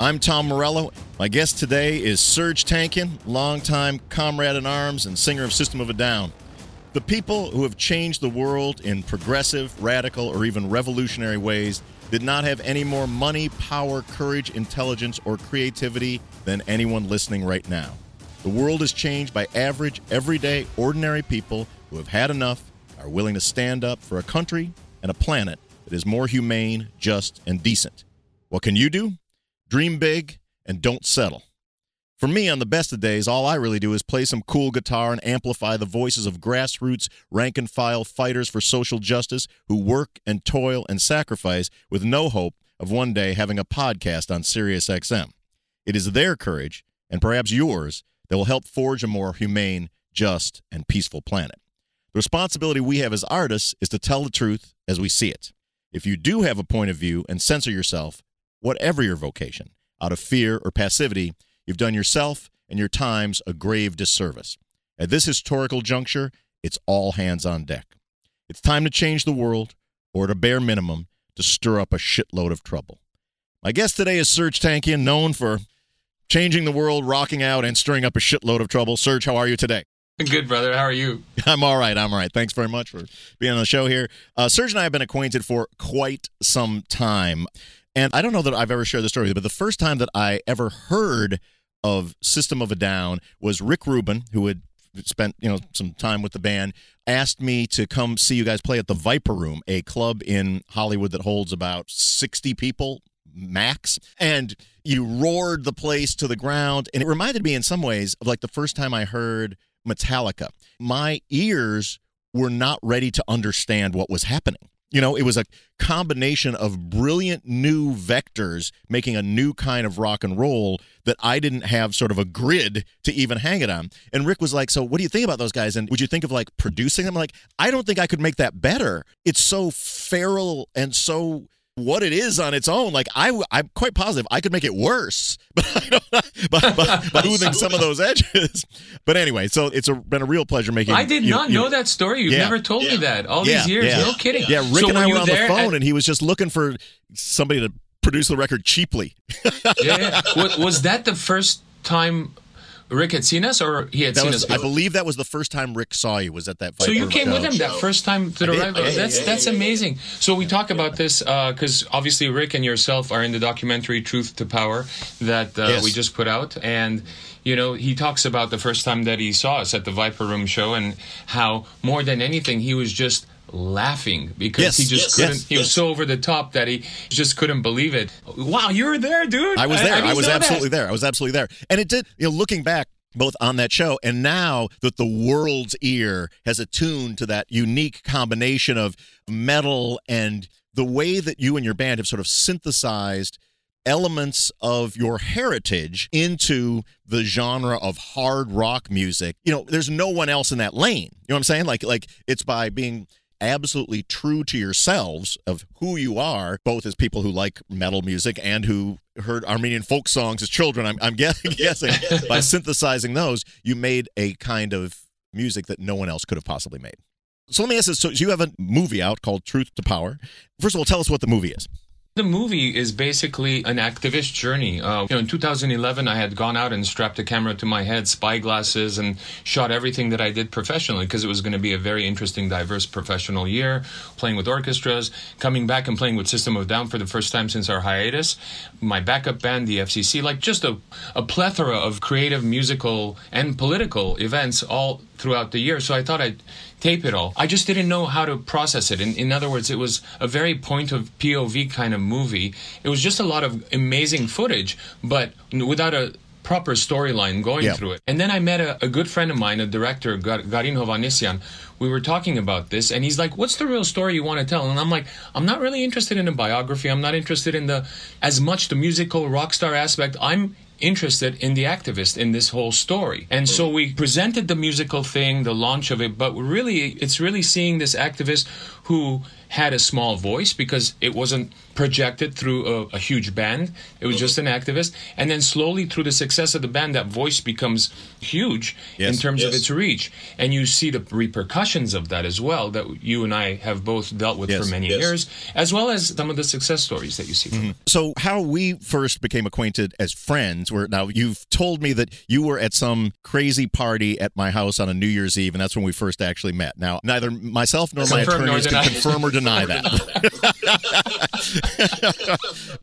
I'm Tom Morello. My guest today is Serge Tankian, longtime comrade in arms and singer of System of a Down. The people who have changed the world in progressive, radical, or even revolutionary ways did not have any more money, power, courage, intelligence, or creativity than anyone listening right now. The world is changed by average, everyday, ordinary people who have had enough, are willing to stand up for a country and a planet that is more humane, just, and decent. What can you do? Dream big. And don't settle. For me, on the best of days, all I really do is play some cool guitar and amplify the voices of grassroots, rank-and-file fighters for social justice who work and toil and sacrifice with no hope of one day having a podcast on Sirius XM. It is their courage, and perhaps yours, that will help forge a more humane, just, and peaceful planet. The responsibility we have as artists is to tell the truth as we see it. If you do have a point of view and censor yourself, whatever your vocation, out of fear or passivity, you've done yourself and your times a grave disservice. At this historical juncture, it's all hands on deck. It's time to change the world, or at a bare minimum, to stir up a shitload of trouble. My guest today is Serge Tankian, known for changing the world, rocking out, and stirring up a shitload of trouble. Serge, how are you today? Good, brother. How are you? I'm all right. Thanks very much for being on the show here. Serge and I have been acquainted for quite some time. And I don't know that I've ever shared this story with you, but the first time that I ever heard of System of a Down was Rick Rubin, who had spent some time with the band, asked me to come see you guys play at the Viper Room, a club in Hollywood that holds about 60 people max. And you roared the place to the ground. And it reminded me in some ways of like the first time I heard Metallica. My ears were not ready to understand what was happening. It was a combination of brilliant new vectors making a new kind of rock and roll that I didn't have sort of a grid to even hang it on. And Rick was like, so what do you think about those guys? And would you think of like producing them? Like, I don't think I could make that better. It's so feral and so what it is on its own. Like, I'm quite positive I could make it worse by smoothing some of those edges. But anyway, so it's been a real pleasure making it. I did not know that story. You've never told me that all these years. No kidding. Yeah, Rick and I were on the phone, and he was just looking for somebody to produce the record cheaply. Was that the first time Rick had seen us, or he had seen us? I believe that was the first time Rick saw you, was at that Viper Show. So you came with him that first time to the Rival. That's amazing. So we talk about this because obviously Rick and yourself are in the documentary Truth to Power that we just put out. And, he talks about the first time that he saw us at the Viper Room show and how more than anything he was just laughing because he just couldn't. He was so over the top that he just couldn't believe it. Wow, you were there, dude. I was there. I was absolutely there. I was absolutely there. And it did. Looking back, both on that show and now that the world's ear has attuned to that unique combination of metal and the way that you and your band have sort of synthesized elements of your heritage into the genre of hard rock music, there's no one else in that lane. You know what I'm saying? Like it's by being absolutely true to yourselves of who you are, both as people who like metal music and who heard Armenian folk songs as children, I'm guessing, by synthesizing those, you made a kind of music that no one else could have possibly made. So let me ask this. So you have a movie out called Truth to Power. First of all, tell us what the movie is. The movie is basically an activist journey. In 2011, I had gone out and strapped a camera to my head, spy glasses, and shot everything that I did professionally because it was going to be a very interesting, diverse professional year, playing with orchestras, coming back and playing with System of a Down for the first time since our hiatus, my backup band, the FCC, like just a plethora of creative, musical, and political events all throughout the year. So I thought I'd tape it all. I just didn't know how to process it. In other words, it was a very point of POV kind of movie. It was just a lot of amazing footage, but without a proper storyline going through it. And then I met a good friend of mine, a director, Garin Hovannisyan. We were talking about this, and he's like, what's the real story you want to tell? And I'm like, I'm not really interested in a biography. I'm not interested in as much the musical rock star aspect. I'm interested in the activist in this whole story. And so we presented the musical thing, the launch of it, but really, it's really seeing this activist who had a small voice because it wasn't projected through a huge band. It was just an activist. And then slowly through the success of the band, that voice becomes huge in terms of its reach. And you see the repercussions of that as well, that you and I have both dealt with for many years, as well as some of the success stories that you see. Mm-hmm. So how we first became acquainted as friends were, now you've told me that you were at some crazy party at my house on a New Year's Eve, and that's when we first actually met. Now, neither myself nor my attorneys can confirm or deny that.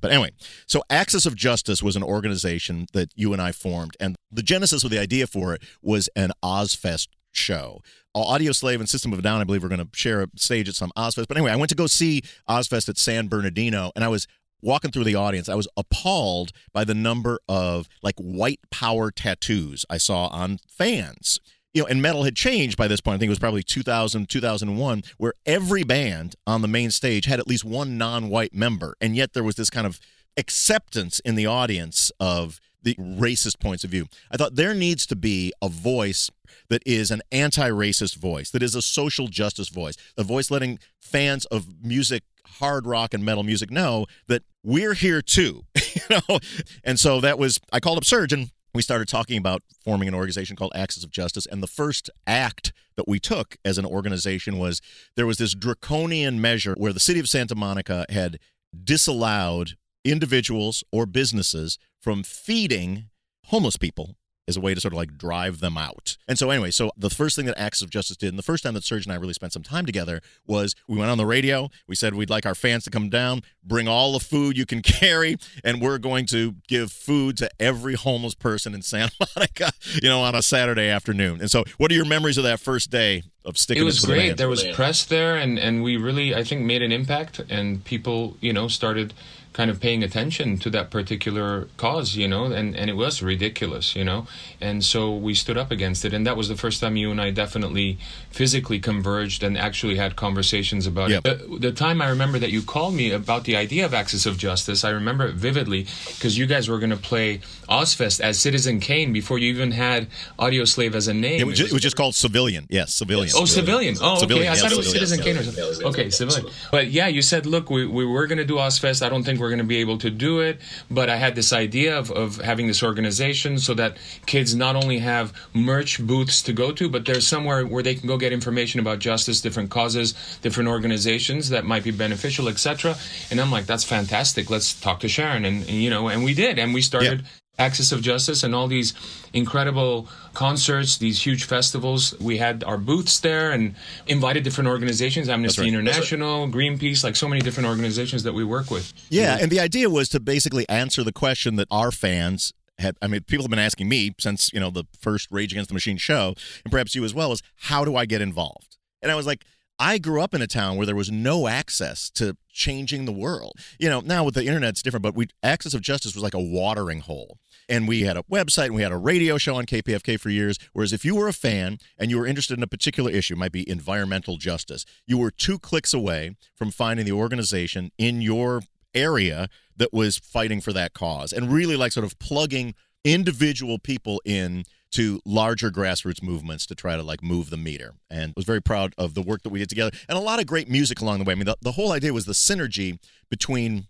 But anyway, so Axis of Justice was an organization that you and I formed, and the genesis of the idea for it was an Ozzfest show. Audioslave and System of a Down, I believe, were going to share a stage at some Ozzfest. But anyway, I went to go see Ozzfest at San Bernardino, and I was walking through the audience. I was appalled by the number of like white power tattoos I saw on fans. You know, and metal had changed by this point. I think it was probably 2000, 2001, where every band on the main stage had at least one non-white member. And yet there was this kind of acceptance in the audience of the racist points of view. I thought there needs to be a voice that is an anti-racist voice, that is a social justice voice, a voice letting fans of music, hard rock and metal music, know that we're here too. You know? And so that was, I called up Serge, and we started talking about forming an organization called Axis of Justice, and the first act that we took as an organization was there was this draconian measure where the city of Santa Monica had disallowed individuals or businesses from feeding homeless people as a way to sort of like drive them out. And so anyway, so the first thing that Axis of Justice did, and the first time that Serge and I really spent some time together, was we went on the radio, we said we'd like our fans to come down, bring all the food you can carry, and we're going to give food to every homeless person in Santa Monica, you know, on a Saturday afternoon. And so what are your memories of that first day of sticking to the band? It was great. There was press there, and we really, I think, made an impact, and people, you know, started kind of paying attention to that particular cause, you know, and it was ridiculous, you know, and so we stood up against it, and that was the first time you and I definitely physically converged and actually had conversations about it. The time I remember that you called me about the idea of Axis of Justice, I remember it vividly, because you guys were going to play Ozzfest as Citizen Kane before you even had Audioslave as a name. It was just called Civilian, Civilian. Oh, Civilian. Oh, okay, Civilian. I thought it was Citizen Kane or something. Okay, Civilian. But yeah, you said, look, we were going to do Ozzfest. I don't think we're going to be able to do it, but I had this idea of having this organization so that kids not only have merch booths to go to, but there's somewhere where they can go get information about justice, different causes, different organizations that might be beneficial, etc. And I'm like, that's fantastic. Let's talk to Sharon, and you know, and we did, and we started Axis of Justice and all these incredible concerts, these huge festivals. We had our booths there and invited different organizations, Amnesty International, Greenpeace, like so many different organizations that we work with. Yeah, and the idea was to basically answer the question that our fans had. I mean, people have been asking me since, you know, the first Rage Against the Machine show, and perhaps you as well, is how do I get involved? And I was like, I grew up in a town where there was no access to changing the world. You know, now with the internet, it's different, but Axis of Justice was like a watering hole. And we had a website and we had a radio show on KPFK for years. Whereas if you were a fan and you were interested in a particular issue, it might be environmental justice, you were 2 clicks away from finding the organization in your area that was fighting for that cause, and really like sort of plugging individual people in to larger grassroots movements to try to like move the meter. And I was very proud of the work that we did together, and a lot of great music along the way. I mean, the whole idea was the synergy between,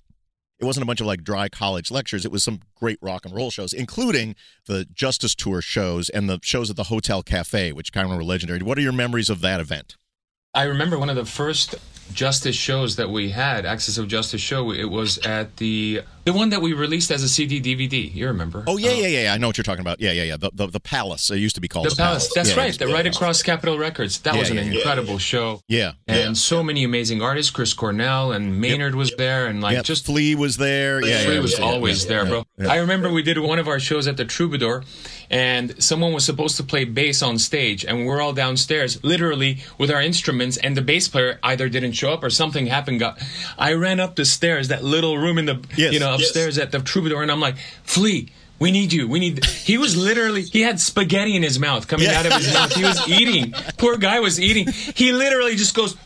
it wasn't a bunch of like dry college lectures. It was some great rock and roll shows, including the Justice Tour shows and the shows at the Hotel Cafe, which kind of were legendary. What are your memories of that event? I remember one of the first Justice shows that we had, Axis of Justice show, it was at the one that we released as a CD DVD. You remember? Oh yeah. I know what you're talking about. Yeah. The Palace. It used to be called the Palace. That's right. They're right across Capitol Records. That was an incredible show. Yeah. And so many amazing artists. Chris Cornell and Maynard was there, and like just Flea was there. Flea was always there, bro. Yeah. I remember we did one of our shows at the Troubadour, and someone was supposed to play bass on stage, and we're all downstairs, literally with our instruments, and the bass player either didn't show up or something happened. I ran up the stairs, that little room in the upstairs at the Troubadour, and I'm like, Flea, We need you. We need. He was literally, he had spaghetti in his mouth coming out of his mouth. He was eating. Poor guy was eating. He literally just goes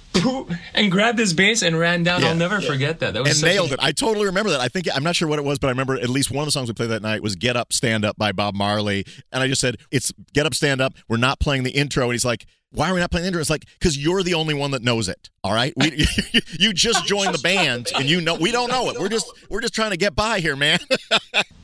and grabbed his bass and ran down. I'll never forget that. That was nailed it. I totally remember that. I think, I'm not sure what it was, but I remember at least one of the songs we played that night was Get Up, Stand Up by Bob Marley. And I just said, it's Get Up, Stand Up. We're not playing the intro. And he's like, why are we not playing the intro? It's like, because you're the only one that knows it. All right, you just joined the band, and you know we don't know it. We're just trying to get by here, man.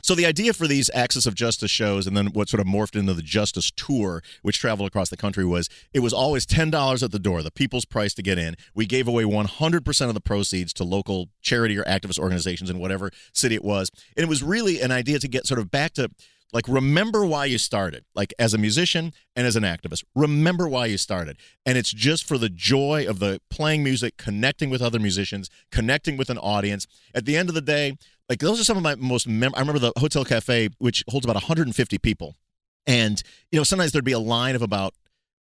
So the idea for these Axis of Justice shows, and then what sort of morphed into the Justice Tour, which traveled across the country, was it was always $10 at the door, the people's price to get in. We gave away 100% of the proceeds to local charity or activist organizations in whatever city it was, and it was really an idea to get sort of back to, like, remember why you started, like, as a musician and as an activist. Remember why you started. And it's just for the joy of the playing music, connecting with other musicians, connecting with an audience. At the end of the day, like, those are some of my most I remember the Hotel Cafe, which holds about 150 people. And, you know, sometimes there'd be a line of about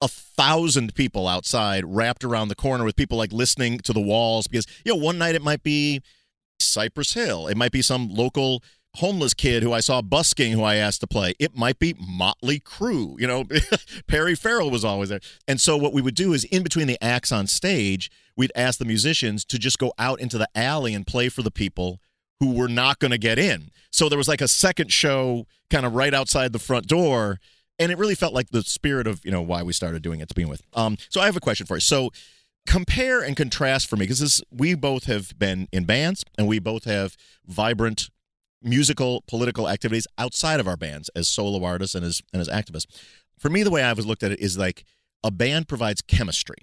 1,000 people outside wrapped around the corner with people, like, listening to the walls. Because, you know, one night it might be Cypress Hill. It might be some local homeless kid who I saw busking, who I asked to play. It might be Motley Crue, you know. Perry Farrell was always there. And so what we would do is, in between the acts on stage, we'd ask the musicians to just go out into the alley and play for the people who were not going to get in. So there was like a second show kind of right outside the front door, and it really felt like the spirit of, you know, why we started doing it to begin with. So I have a question for you. So compare and contrast for me, because we both have been in bands, and we both have vibrant musical, political activities outside of our bands as solo artists and as activists. For me, the way I was looked at it is like a band provides chemistry,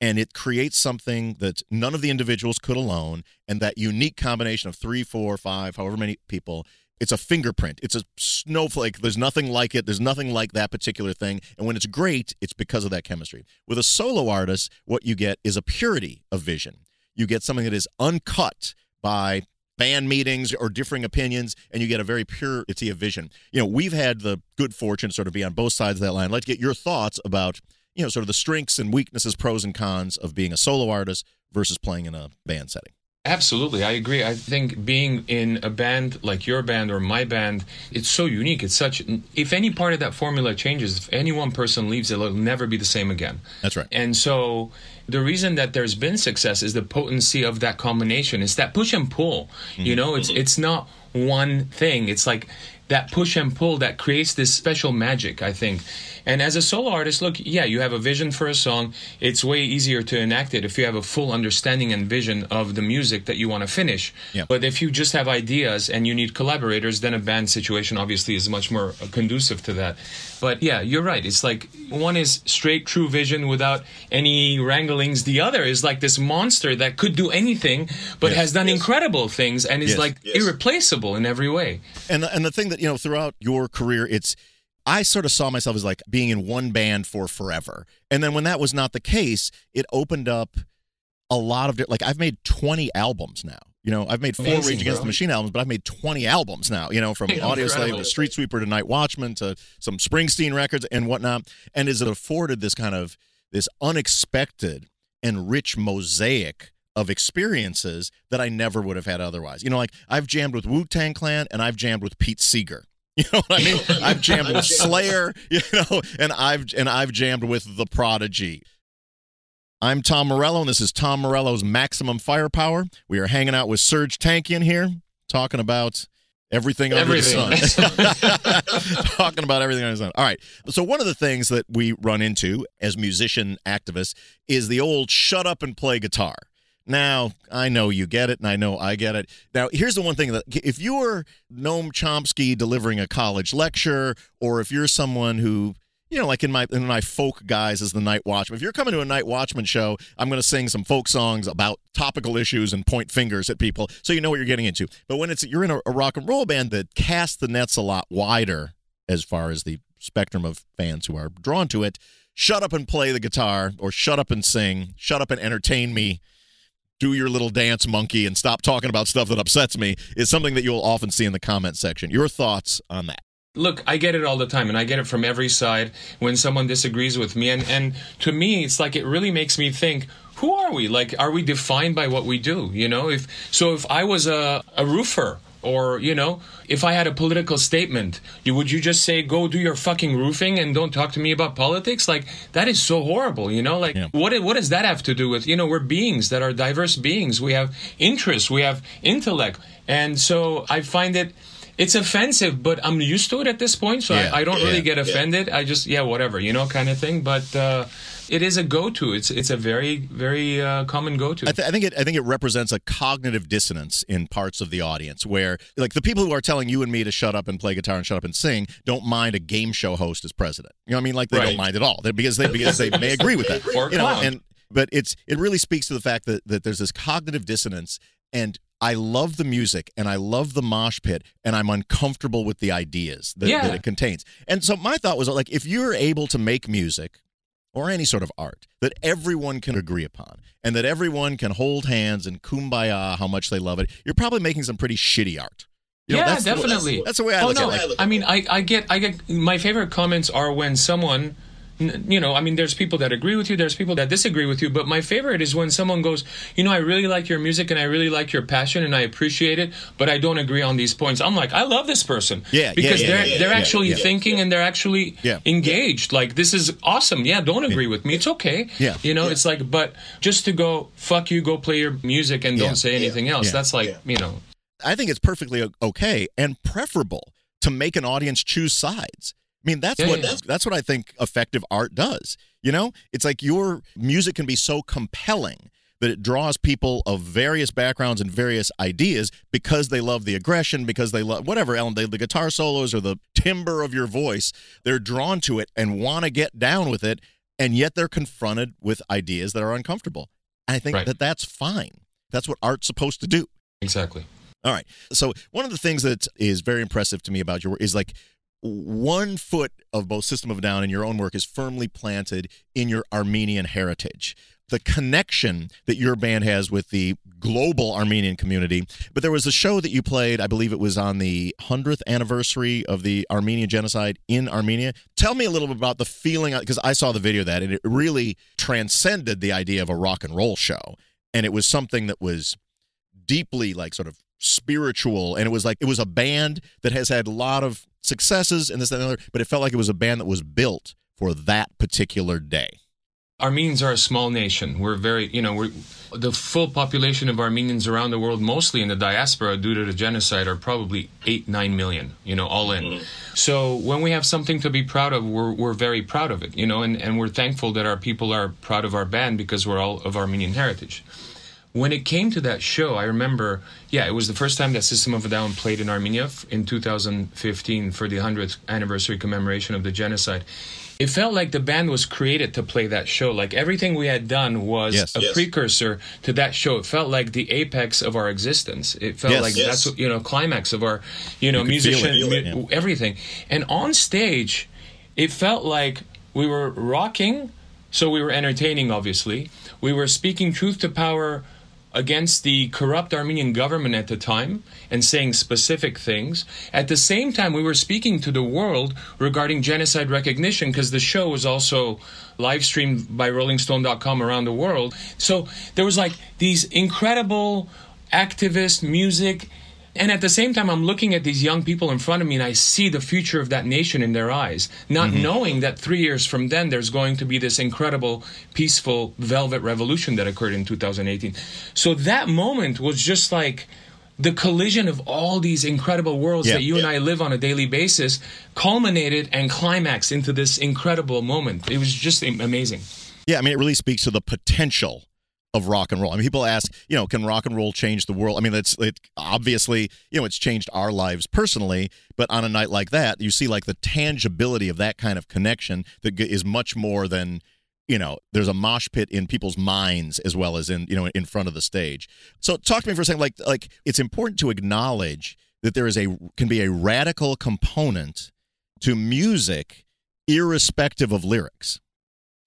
and it creates something that none of the individuals could alone, and that unique combination of 3, 4, 5, however many people, it's a fingerprint. It's a snowflake. There's nothing like it. There's nothing like that particular thing. And when it's great, it's because of that chemistry. With a solo artist, what you get is a purity of vision. You get something that is uncut by band meetings or differing opinions, and you get a very purity of vision. You know, we've had the good fortune to sort of be on both sides of that line. I'd like to get your thoughts about, you know, sort of the strengths and weaknesses, pros and cons of being a solo artist versus playing in a band setting. Absolutely. I agree. I think being in a band like your band or my band, it's so unique. It's such, if any part of that formula changes, if any one person leaves, it'll never be the same again. That's right. And so the reason that there's been success is the potency of that combination. It's that push and pull. Mm-hmm. You know, it's not one thing. It's like that push and pull that creates this special magic, I think. And as a solo artist, look, yeah, you have a vision for a song. It's way easier to enact it if you have a full understanding and vision of the music that you want to finish. Yeah. But if you just have ideas and you need collaborators, then a band situation obviously is much more conducive to that. But yeah, you're right. It's like one is straight, true vision without any wranglings. The other is like this monster that could do anything, but has done incredible things and is like irreplaceable in every way. And the thing that, you know, throughout your career, it's, I sort of saw myself as like being in one band for forever. And then when that was not the case, it opened up a lot of, like, I've made 20 albums now. You know, I've made 4 Rage Against the Machine albums, but I've made 20 albums now, you know, from Audioslave to Street Sweeper to Night Watchman to some Springsteen records and whatnot. And is it afforded this kind of, this unexpected and rich mosaic of experiences that I never would have had otherwise. You know, like, I've jammed with Wu-Tang Clan, and I've jammed with Pete Seeger. You know what I mean? I've jammed with Slayer, you know, and I've jammed with The Prodigy. I'm Tom Morello, and this is Tom Morello's Maximum Firepower. We are hanging out with Serge Tankian here, talking about everything under the sun. Talking about everything under the sun. All right. So one of the things that we run into as musician activists is the old shut up and play guitar. Now, I know you get it, and I know I get it. Now, here's the one thing that if you're Noam Chomsky delivering a college lecture, or if you're someone who, you know, like in my folk guys is the Night Watchman. If you're coming to a Night Watchman show, I'm going to sing some folk songs about topical issues and point fingers at people, so you know what you're getting into. But when you're in a rock and roll band that casts the nets a lot wider as far as the spectrum of fans who are drawn to it, shut up and play the guitar, or shut up and sing, shut up and entertain me, do your little dance monkey, and stop talking about stuff that upsets me is something that you'll often see in the comment section. Your thoughts on that? Look, I get it all the time, and I get it from every side when someone disagrees with me. And to me, it's like it really makes me think, who are we? Like, are we defined by what we do? You know, if I was a roofer Or, you know, if I had a political statement, would you just say, go do your fucking roofing and don't talk to me about politics? Like, that is so horrible, you know? Like, what does that have to do with, you know, we're beings that are diverse beings. We have interests. We have intellect. And so I find it, it's offensive, but I'm used to it at this point. So I don't really get offended. I just, whatever, you know, kind of thing. But it is a go-to. It's a very, very common go-to. I think it represents a cognitive dissonance in parts of the audience where, like, the people who are telling you and me to shut up and play guitar and shut up and sing don't mind a game show host as president. You know what I mean? Like, they don't mind at all because they may agree with that. Or you know, but it really speaks to the fact that there's this cognitive dissonance, and I love the music, and I love the mosh pit, and I'm uncomfortable with the ideas that it contains. And so my thought was, like, if you're able to make music or any sort of art that everyone can agree upon and that everyone can hold hands and kumbaya how much they love it, you're probably making some pretty shitty art. You know, definitely. That's the way I look at it. I mean, I get my favorite comments are when someone... You know, I mean, there's people that agree with you, there's people that disagree with you, but my favorite is when someone goes, you know, I really like your music and I really like your passion and I appreciate it, but I don't agree on these points. I'm like, I love this person. Because they're actually thinking and they're actually engaged. Like, this is awesome. Yeah, don't agree with me. It's okay. Yeah. You know, it's like, but just to go, fuck you, go play your music and don't say anything else. Yeah. That's like, you know. I think it's perfectly okay and preferable to make an audience choose sides. I mean, that's what I think effective art does. You know, it's like your music can be so compelling that it draws people of various backgrounds and various ideas because they love the aggression, because they love whatever, the guitar solos or the timbre of your voice. They're drawn to it and want to get down with it, and yet they're confronted with ideas that are uncomfortable. And I think that's fine. That's what art's supposed to do. Exactly. All right. So one of the things that is very impressive to me about your work is, like, one foot of both System of a Down and your own work is firmly planted in your Armenian heritage. The connection that your band has with the global Armenian community. But there was a show that you played, I believe it was on the 100th anniversary of the Armenian genocide in Armenia. Tell me a little bit about the feeling, because I saw the video of that, and it really transcended the idea of a rock and roll show. And it was something that was deeply, like, sort of spiritual, and it was a band that has had a lot of successes and this, that, and the other, but it felt like it was a band that was built for that particular day. Armenians are a small nation. We're very, you know, the full population of Armenians around the world, mostly in the diaspora due to the genocide, are probably 8-9 million, you know, all in. Mm-hmm. So when we have something to be proud of, we're very proud of it, you know, and we're thankful that our people are proud of our band because we're all of Armenian heritage. When it came to that show, I remember, it was the first time that System of a Down played in Armenia in 2015 for the 100th anniversary commemoration of the genocide. It felt like the band was created to play that show. Like, everything we had done was a precursor to that show. It felt like the apex of our existence. It felt like that's, you know, climax of our, you know, musician, everything. And on stage, it felt like we were rocking, so we were entertaining, obviously. We were speaking truth to power against the corrupt Armenian government at the time and saying specific things. At the same time, we were speaking to the world regarding genocide recognition, because the show was also live streamed by rollingstone.com around the world. So there was, like, these incredible activist music. And at the same time, I'm looking at these young people in front of me, and I see the future of that nation in their eyes, not knowing that 3 years from then there's going to be this incredible, peaceful Velvet Revolution that occurred in 2018. So that moment was just like the collision of all these incredible worlds that you and I live on a daily basis, culminated and climaxed into this incredible moment. It was just amazing. Yeah, I mean, it really speaks to the potential of rock and roll. I mean, people ask, you know, can rock and roll change the world? I mean, it obviously, you know, it's changed our lives personally, but on a night like that, you see, like, the tangibility of that kind of connection that is much more than, you know, there's a mosh pit in people's minds as well as in, you know, in front of the stage. So talk to me for a second, like it's important to acknowledge that there is can be a radical component to music irrespective of lyrics.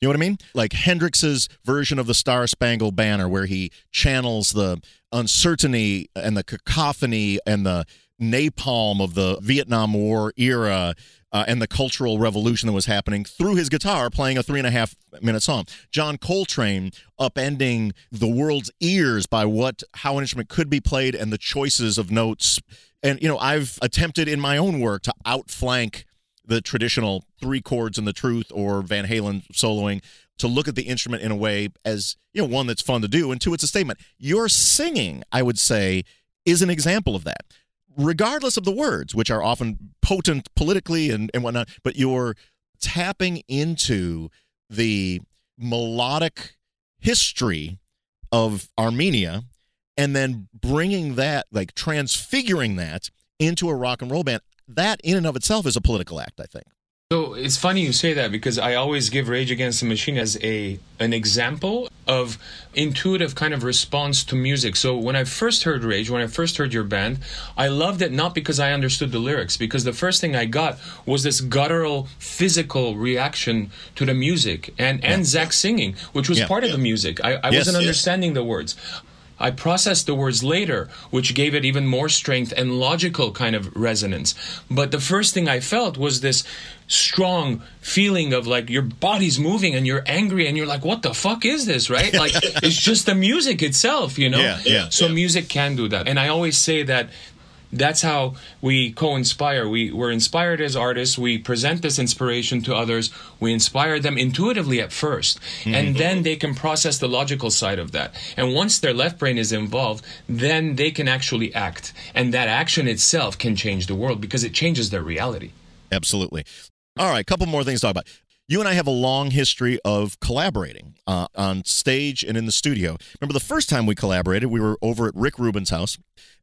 You know what I mean? Like Hendrix's version of the Star-Spangled Banner, where he channels the uncertainty and the cacophony and the napalm of the Vietnam War era and the Cultural Revolution that was happening through his guitar, playing a 3.5-minute song. John Coltrane upending the world's ears by how an instrument could be played and the choices of notes And, you know, I've attempted in my own work to outflank the traditional three chords in the Truth or Van Halen soloing, to look at the instrument in a way as, you know, one that's fun to do, and two, it's a statement. Your singing, I would say, is an example of that. Regardless of the words, which are often potent politically and whatnot, but you're tapping into the melodic history of Armenia and then bringing that, like transfiguring that into a rock and roll band. That in and of itself is a political act, I think. So it's funny you say that, because I always give Rage Against the Machine as an example of intuitive kind of response to music. So when I first heard Rage, when I first heard your band, I loved it not because I understood the lyrics, because the first thing I got was this guttural, physical reaction to the music and Zach singing, which was part of the music. I wasn't understanding the words. I processed the words later, which gave it even more strength and logical kind of resonance. But the first thing I felt was this strong feeling of like your body's moving and you're angry and you're like, what the fuck is this, right? Like, it's just the music itself, you know? So music can do that. And I always say that that's how we co-inspire. We're inspired as artists. We present this inspiration to others. We inspire them intuitively at first, and then they can process the logical side of that. And once their left brain is involved, then they can actually act. And that action itself can change the world because it changes their reality. Absolutely. All right, a couple more things to talk about. You and I have a long history of collaborating on stage and in the studio. Remember the first time we collaborated, we were over at Rick Rubin's house.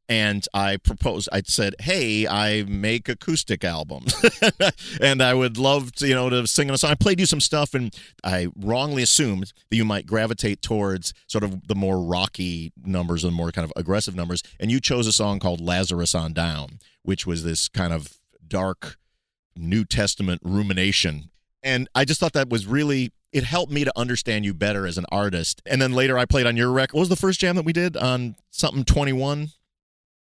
And I proposed, I said, hey, I make acoustic albums and I would love to, you know, to sing on a song. I played you some stuff, and I wrongly assumed that you might gravitate towards sort of the more rocky numbers and more kind of aggressive numbers. And you chose a song called Lazarus on Down, which was this kind of dark New Testament rumination. And I just thought that was really, it helped me to understand you better as an artist. And then later I played on your record. What was the first jam that we did on something 21?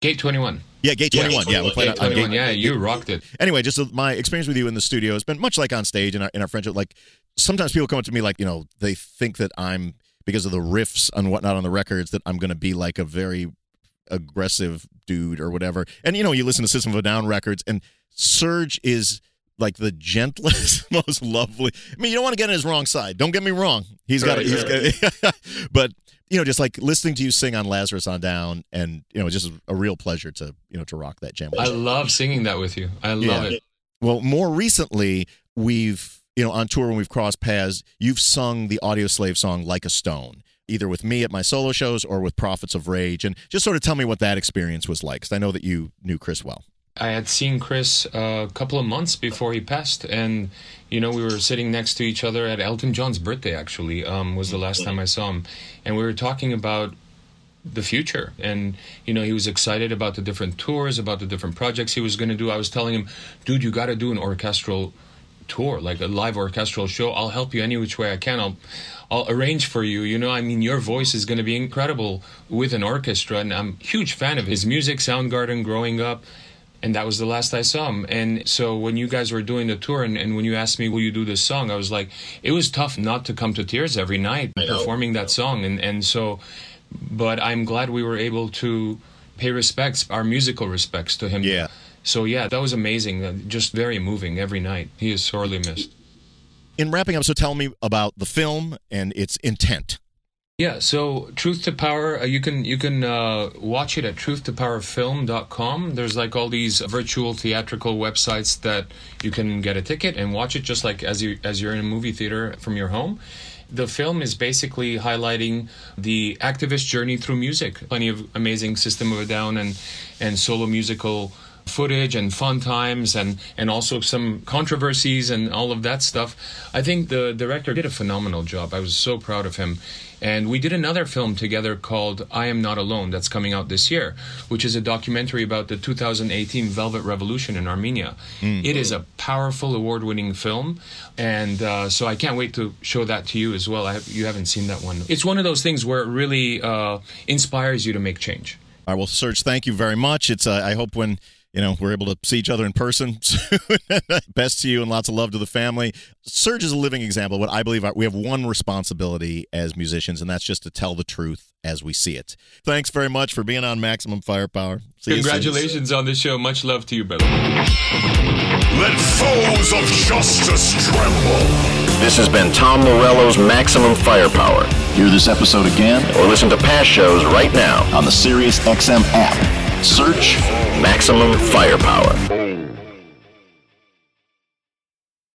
Gate 21. Yeah, Gate 21. Yeah, we played Gate 21. Yeah, you rocked it. Anyway, just my experience with you in the studio has been much like on stage in our friendship. Like, sometimes people come up to me like, you know, they think that I'm, because of the riffs and whatnot on the records, that I'm going to be like a very aggressive dude or whatever. And, you know, you listen to System of a Down records, and Serge is like the gentlest, most lovely. I mean, you don't want to get on his wrong side. Don't get me wrong. He's got it. Right. But, you know, just like listening to you sing on Lazarus on Down, and, you know, it's just a real pleasure to, you know, to rock that jam. I love singing that with you. I love it. Well, more recently, we've, you know, on tour when we've crossed paths, you've sung the Audioslave song Like a Stone, either with me at my solo shows or with Prophets of Rage. And just sort of tell me what that experience was like, because I know that you knew Chris well. I had seen Chris a couple of months before he passed, and, you know, we were sitting next to each other at Elton John's birthday, actually, was the last time I saw him. And we were talking about the future, and, you know, he was excited about the different tours, about the different projects he was going to do. I was telling him, dude, you got to do an orchestral tour, like a live orchestral show. I'll help you any which way I can. I'll arrange for you. You know, I mean, your voice is going to be incredible with an orchestra, and I'm a huge fan of his music, Soundgarden, growing up. And that was the last I saw him. And so when you guys were doing the tour and when you asked me, will you do this song? I was like, it was tough not to come to tears every night performing that song. And so, but I'm glad we were able to pay respects, our musical respects to him. Yeah. So yeah, that was amazing. Just very moving every night. He is sorely missed. In wrapping up, so tell me about the film and its intent. Yeah, so Truth to Power, you can watch it at truthtopowerfilm.com. There's like all these virtual theatrical websites that you can get a ticket and watch it just like as you're in a movie theater from your home. The film is basically highlighting the activist journey through music. Plenty of amazing System of a Down and solo musical footage and fun times and also some controversies and all of that stuff. I think the director did a phenomenal job. I was so proud of him. And we did another film together called I Am Not Alone that's coming out this year, which is a documentary about the 2018 Velvet Revolution in Armenia. It is a powerful, award-winning film. And so I can't wait to show that to you as well. You haven't seen that one. It's one of those things where it really inspires you to make change. All right, well, Serge, thank you very much. It's I hope when you know, we're able to see each other in person. So best to you and lots of love to the family. Serge is a living example of what I believe we have one responsibility as musicians, and that's just to tell the truth as we see it. Thanks very much for being on Maximum Firepower. See Congratulations on this show. Much love to you, brother. Let foes of justice tremble. This has been Tom Morello's Maximum Firepower. Hear this episode again or listen to past shows right now on the Sirius XM app. Search Maximum Firepower.